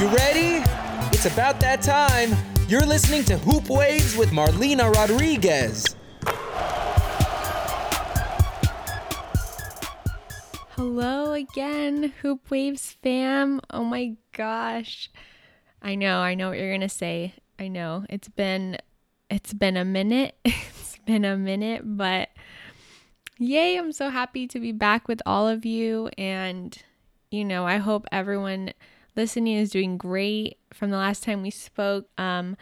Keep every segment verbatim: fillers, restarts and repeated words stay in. You ready? It's about that time. You're listening to Hoop Waves with Marlena Rodriguez. Hello again, Hoop Waves fam. Oh my gosh. I know, I know what you're gonna say. I know. It's been it's been a minute. It's been a minute, but yay, I'm so happy to be back with all of you, and you know, I hope everyone listening is doing great from the last time we spoke. Um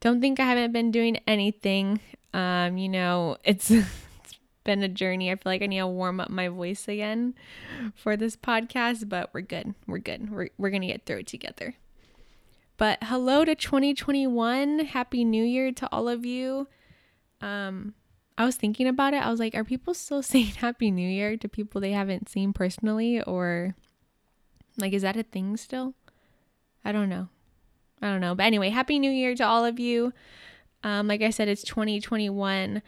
don't think I haven't been doing anything. Um, you know, it's been a journey. I feel like I need to warm up my voice again for this podcast, but we're good. We're good. We're we're gonna get through it together. But hello to twenty twenty-one. Happy New Year to all of you. Um, I was thinking about it. I was like, are people still saying Happy New Year to people they haven't seen personally, or like, is that a thing still? I don't know. I don't know. But anyway, Happy New Year to all of you. Um, like I said, it's twenty twenty-one.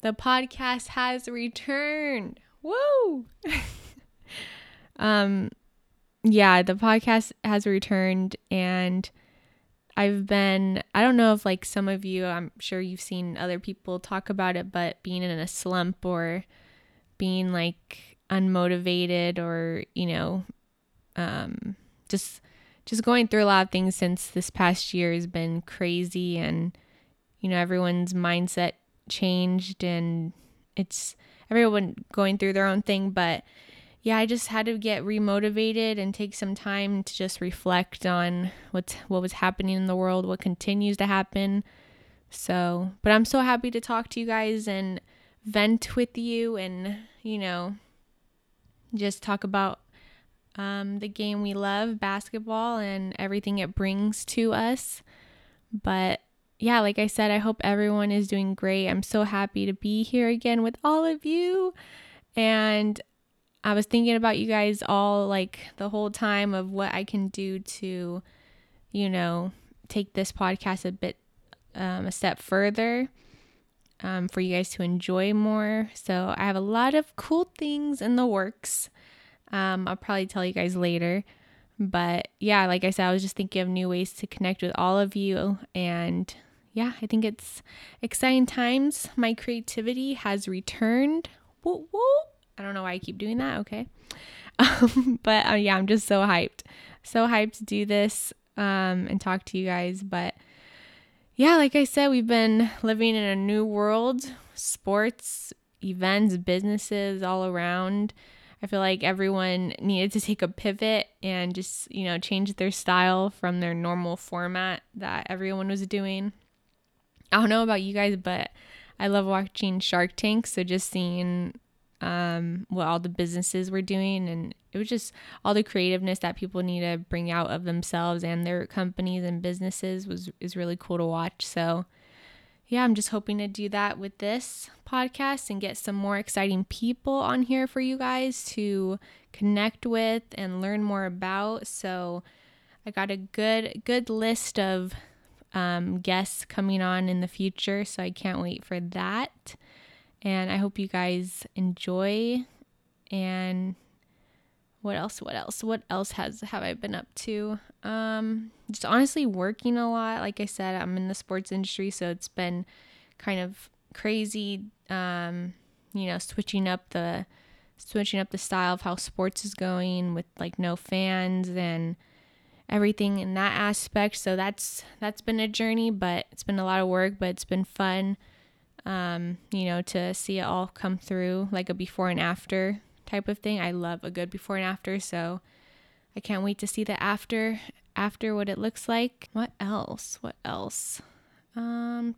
The podcast has returned. Woo! um, yeah, the podcast has returned, and I've been, I don't know if like some of you, I'm sure you've seen other people talk about it, but being in a slump or being like unmotivated or, you know, um, just, just going through a lot of things since this past year has been crazy, and, you know, everyone's mindset changed, and it's everyone going through their own thing. But yeah, I just had to get remotivated and take some time to just reflect on what's what was happening in the world, what continues to happen. So, but I'm so happy to talk to you guys and vent with you, and you know, just talk about um the game we love, basketball, and everything it brings to us. But yeah, like I said, I hope everyone is doing great. I'm so happy to be here again with all of you. And I was thinking about you guys all like the whole time of what I can do to, you know, take this podcast a bit, um, a step further, um, for you guys to enjoy more. So I have a lot of cool things in the works. Um, I'll probably tell you guys later. But yeah, like I said, I was just thinking of new ways to connect with all of you. And yeah, I think it's exciting times. My creativity has returned. Woo, woo. I don't know why I keep doing that. Okay. Um, but uh, yeah, I'm just so hyped. So hyped to do this um, and talk to you guys. But yeah, like I said, we've been living in a new world. Sports, events, businesses all around. I feel like everyone needed to take a pivot and just, you know, change their style from their normal format that everyone was doing. I don't know about you guys, but I love watching Shark Tank. So just seeing um, what all the businesses were doing, and it was just all the creativeness that people need to bring out of themselves and their companies and businesses was is really cool to watch. So yeah, I'm just hoping to do that with this podcast and get some more exciting people on here for you guys to connect with and learn more about. So I got a good good list of um, guests coming on in the future, so I can't wait for that. And I hope you guys enjoy. And what else, what else, what else has have I been up to? Um, just honestly working a lot. Like I said, I'm in the sports industry, so it's been kind of crazy, um, you know, switching up the switching up the style of how sports is going with like no fans and everything in that aspect. So that's that's been a journey, but it's been a lot of work, but it's been fun, um, you know, to see it all come through, like a before and after type of thing. I love a good before and after, so I can't wait to see the after after what it looks like. What else? What else? Um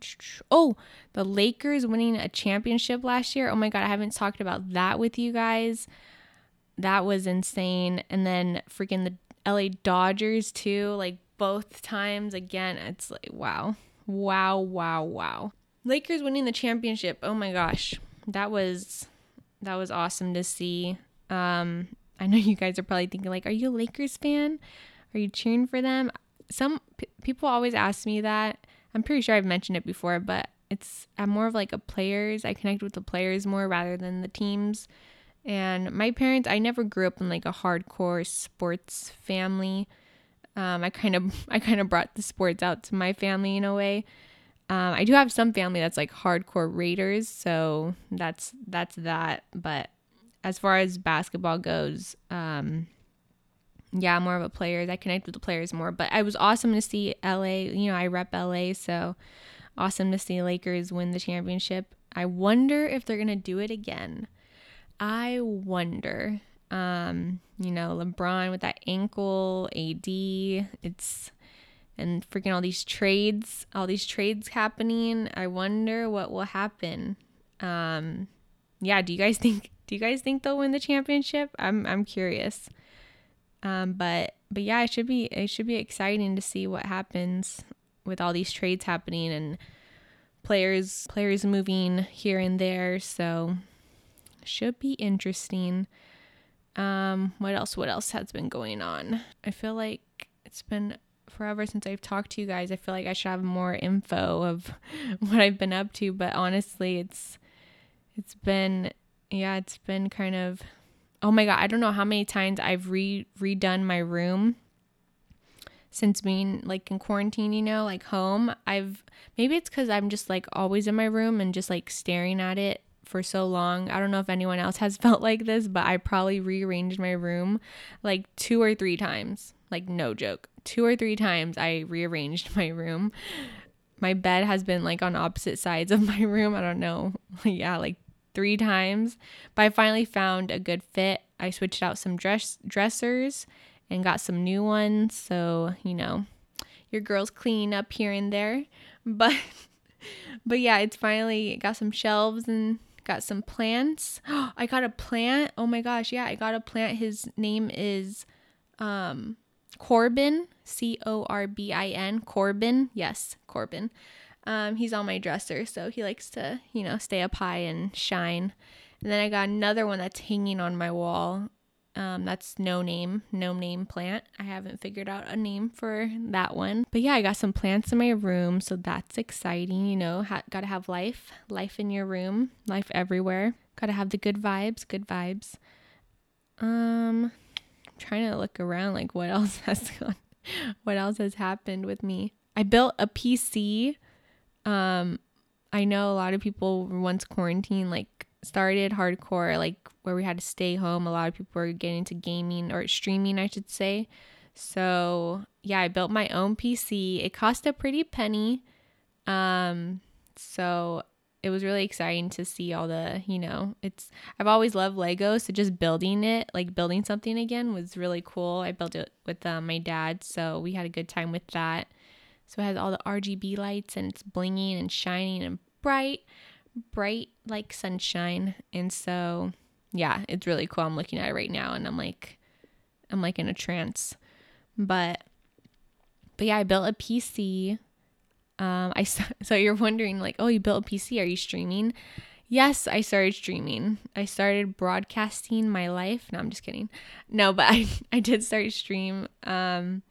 oh, the Lakers winning a championship last year. Oh my god, I haven't talked about that with you guys. That was insane. And then freaking the L A Dodgers too, like both times again. It's like wow. Wow, wow, wow. Lakers winning the championship. Oh my gosh. That was that was awesome to see. Um I know you guys are probably thinking like, are you a Lakers fan? Are you cheering for them? Some p- people always ask me that. I'm pretty sure I've mentioned it before, but it's I'm more of like a players. I connect with the players more rather than the teams. And my parents, I never grew up in like a hardcore sports family. Um, I kind of I kind of brought the sports out to my family in a way. Um, I do have some family that's like hardcore Raiders, so that's that's that. But as far as basketball goes, um, yeah, more of a players. I connect with the players more. But it was awesome to see L A. You know, I rep L A, so awesome to see Lakers win the championship. I wonder if they're gonna do it again. I wonder. Um, you know, LeBron with that ankle, A D, it's and freaking all these trades, all these trades happening. I wonder what will happen. Um, yeah, do you guys think do you guys think they'll win the championship? I'm I'm curious. Um, but but yeah, it should be it should be exciting to see what happens with all these trades happening and players players moving here and there. So should be interesting. Um, what else, what else has been going on? I feel like it's been forever since I've talked to you guys. I feel like I should have more info of what I've been up to, but honestly, it's, it's been, yeah, it's been kind of, oh my God, I don't know how many times I've re redone my room since being like in quarantine, you know, like home. I've, maybe it's 'cause I'm just like always in my room and just like staring at it for so long. I don't know if anyone else has felt like this, but I probably rearranged my room like two or three times. Like no joke. Two or three times I rearranged my room. My bed has been like on opposite sides of my room. I don't know. Yeah, like three times. But I finally found a good fit. I switched out some dress dressers and got some new ones. So, you know, your girl's cleaning up here and there. But but yeah, it's finally got some shelves and got some plants. Oh, I got a plant. Oh my gosh. Yeah, I got a plant. His name is um, Corbin, C O R B I N, Corbin. Yes, Corbin. Um, he's on my dresser, so he likes to, you know, stay up high and shine. And then I got another one that's hanging on my wall. Um, that's no name, no name plant. I haven't figured out a name for that one. But yeah, I got some plants in my room, so that's exciting. You know, ha- gotta have life, life in your room, life everywhere. Gotta have the good vibes, good vibes. Um, I'm trying to look around, like what else has gone, what else has happened with me. I built a P C. Um, I know a lot of people once quarantine, like. Started hardcore, like where we had to stay home, a lot of people were getting into gaming or streaming, I should say. So yeah, I built my own P C. It cost a pretty penny, um so it was really exciting to see all the, you know, it's I've always loved Lego, so just building it, like building something again was really cool. I built it with uh, my dad, so we had a good time with that. So it has all the R G B lights and it's blinging and shining and bright bright like sunshine. And so yeah, it's really cool. I'm looking at it right now and I'm like I'm like in a trance. But but yeah, I built a P C. Um I so you're wondering like, "Oh, you built a P C? Are you streaming?" Yes, I started streaming. I started broadcasting my life. No, I'm just kidding. No, but I I did start stream. Um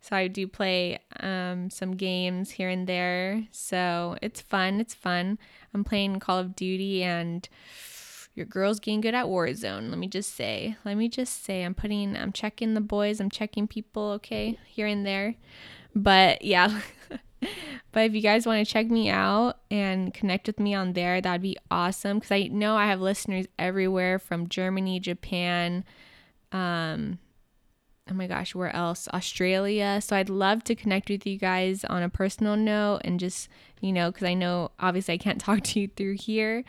So I do play um, some games here and there. So it's fun. It's fun. I'm playing Call of Duty and your girl's getting good at Warzone. Let me just say. Let me just say. I'm putting, I'm checking the boys. I'm checking people, okay, here and there. But yeah. But if you guys want to check me out and connect with me on there, that'd be awesome. Because I know I have listeners everywhere from Germany, Japan, um... oh my gosh, where else? Australia. So I'd love to connect with you guys on a personal note and just, you know, because I know obviously I can't talk to you through here.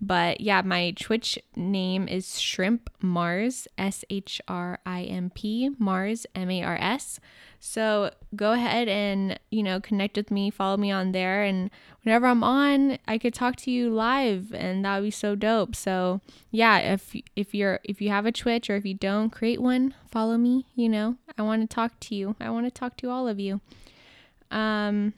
But yeah, my Twitch name is Shrimp Mars, S H R I M P, Mars, M A R S. So go ahead and, you know, connect with me, follow me on there. And whenever I'm on, I could talk to you live and that would be so dope. So yeah, if if you're if you have a Twitch or if you don't, create one, follow me, you know, I want to talk to you. I want to talk to all of you. Um,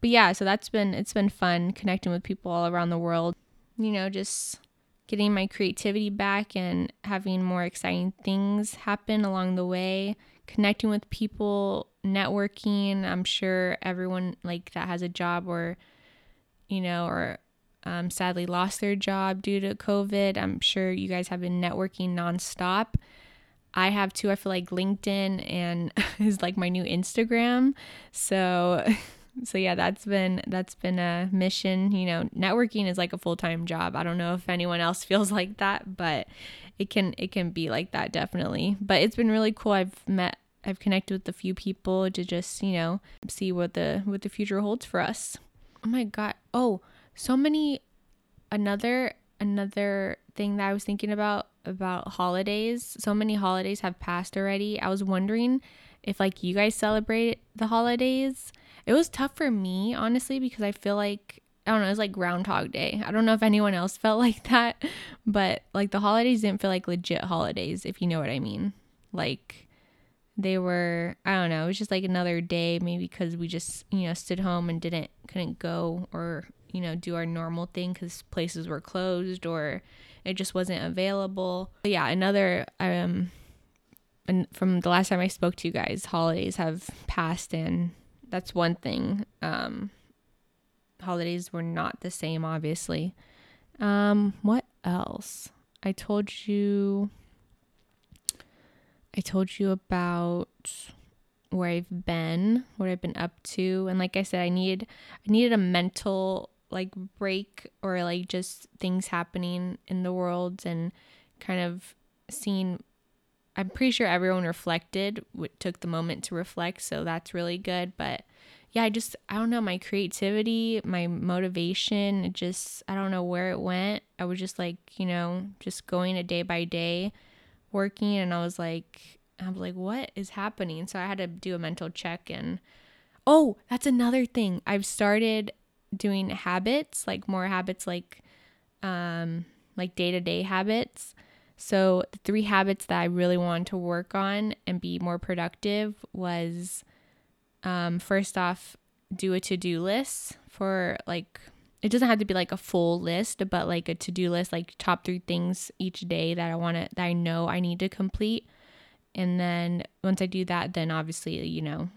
but yeah, so that's been, it's been fun connecting with people all around the world, you know, just getting my creativity back and having more exciting things happen along the way. Connecting with people, networking. I'm sure everyone like that has a job or, you know, or um, sadly lost their job due to COVID. I'm sure you guys have been networking nonstop. I have too. I feel like LinkedIn and is like my new Instagram. So, so yeah, that's been, that's been a mission. You know, networking is like a full-time job. I don't know if anyone else feels like that, but it can, it can be like that definitely. But it's been really cool. I've met, I've connected with a few people to just, you know, see what the, what the future holds for us. Oh my God. Oh, so many, another, another thing that I was thinking about, about holidays. So many holidays have passed already. I was wondering if like you guys celebrate the holidays. It was tough for me, honestly, because I feel like, I don't know, it was like Groundhog Day. I don't know if anyone else felt like that, but like the holidays didn't feel like legit holidays, if you know what I mean. Like they were, I don't know, it was just like another day, maybe because we just, you know, stood home and didn't, couldn't go or, you know, do our normal thing because places were closed or it just wasn't available. But yeah, another, um, and from the last time I spoke to you guys, holidays have passed, and that's one thing. Um, holidays were not the same, obviously. Um, what else? I told you, I told you about where I've been, what I've been up to. And like I said, I needed, I needed a mental like break, or like just things happening in the world and kind of seeing. I'm pretty sure everyone reflected, took the moment to reflect, so that's really good. But yeah, I just, I don't know, my creativity, my motivation, it just, I don't know where it went. I was just like, you know, just going a day by day working, and I was like, I was like, what is happening? So I had to do a mental check. And oh, that's another thing. I've started doing habits, like more habits, like um like day-to-day habits. So the three habits that I really wanted to work on and be more productive was um first off, do a to-do list for like, it doesn't have to be like a full list, but like a to-do list, like top three things each day that I want to, that I know I need to complete. And then once I do that, then obviously, you know,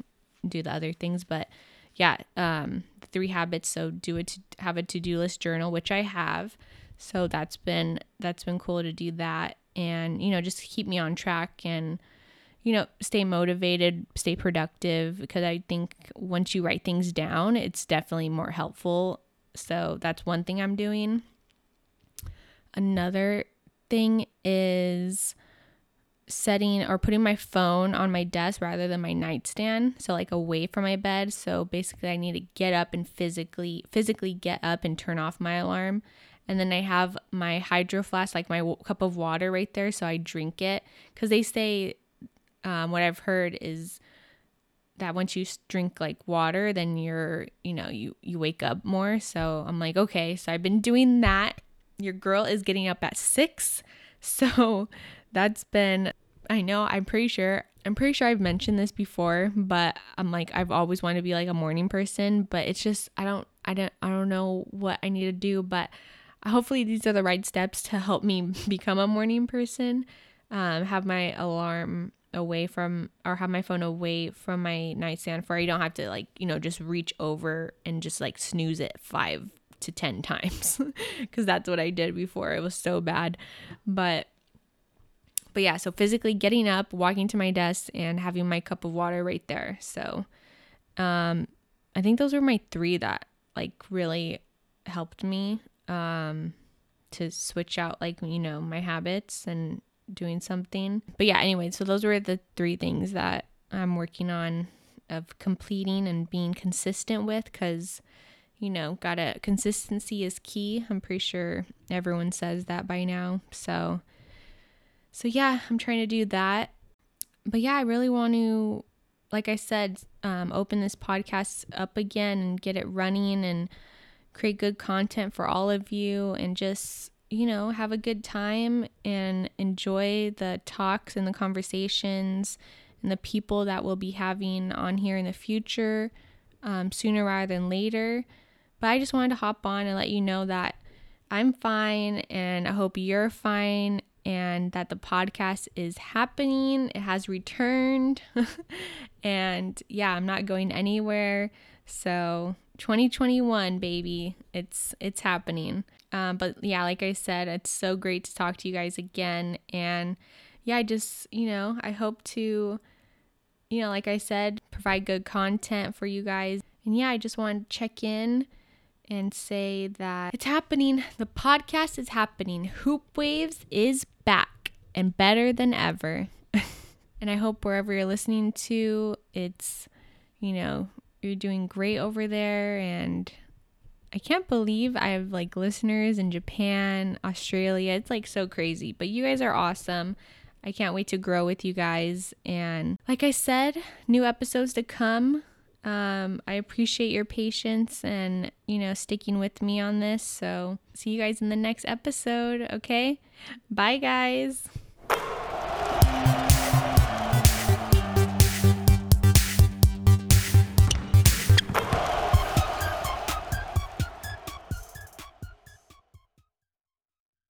do the other things. But yeah, um, three habits. So do it, have a to-do list journal, which I have. So that's been, that's been cool to do that. And, you know, just keep me on track and, you know, stay motivated, stay productive, because I think once you write things down, it's definitely more helpful. So that's one thing I'm doing. Another thing is setting or putting my phone on my desk rather than my nightstand, so like away from my bed. So basically I need to get up and physically physically get up and turn off my alarm. And then I have my hydro flask, like my w- cup of water right there, so I drink it, because they say um, what I've heard is that once you drink like water, then you're, you know, you you wake up more. So I'm like, okay, so I've been doing that. Your girl is getting up at six, so that's been, I know, I'm pretty sure, I'm pretty sure I've mentioned this before, but I'm like, I've always wanted to be like a morning person, but it's just, I don't, I don't, I don't know what I need to do, but hopefully these are the right steps to help me become a morning person. Um, have my alarm away from, or have my phone away from my nightstand, for I don't have to like, you know, just reach over and just like snooze it five to ten times, because that's what I did before. It was so bad, but But yeah, so physically getting up, walking to my desk, and having my cup of water right there. So um, I think those were my three that like really helped me um, to switch out like, you know, my habits and doing something. But yeah, anyway, so those were the three things that I'm working on of completing and being consistent with, because, you know, gotta, consistency is key. I'm pretty sure everyone says that by now. So So yeah, I'm trying to do that. But yeah, I really want to, like I said, um, open this podcast up again and get it running and create good content for all of you, and just, you know, have a good time and enjoy the talks and the conversations and the people that we'll be having on here in the future, um, sooner rather than later. But I just wanted to hop on and let you know that I'm fine, and I hope you're fine, and that the podcast is happening. It has returned. And yeah, I'm not going anywhere. So twenty twenty-one, baby, it's it's happening. Um, but yeah, like I said, it's so great to talk to you guys again. And yeah, I just, you know, I hope to, you know, like I said, provide good content for you guys. And yeah, I just want to check in and say that it's happening. The podcast is happening. Hoop Waves is back and better than ever. And I hope wherever you're listening to, it's, you know, you're doing great over there. And I can't believe I have like listeners in Japan, Australia. It's like so crazy, but you guys are awesome. I can't wait to grow with you guys. And like I said, new episodes to come. Um, I appreciate your patience and, you know, sticking with me on this. So see you guys in the next episode. Okay. Bye guys.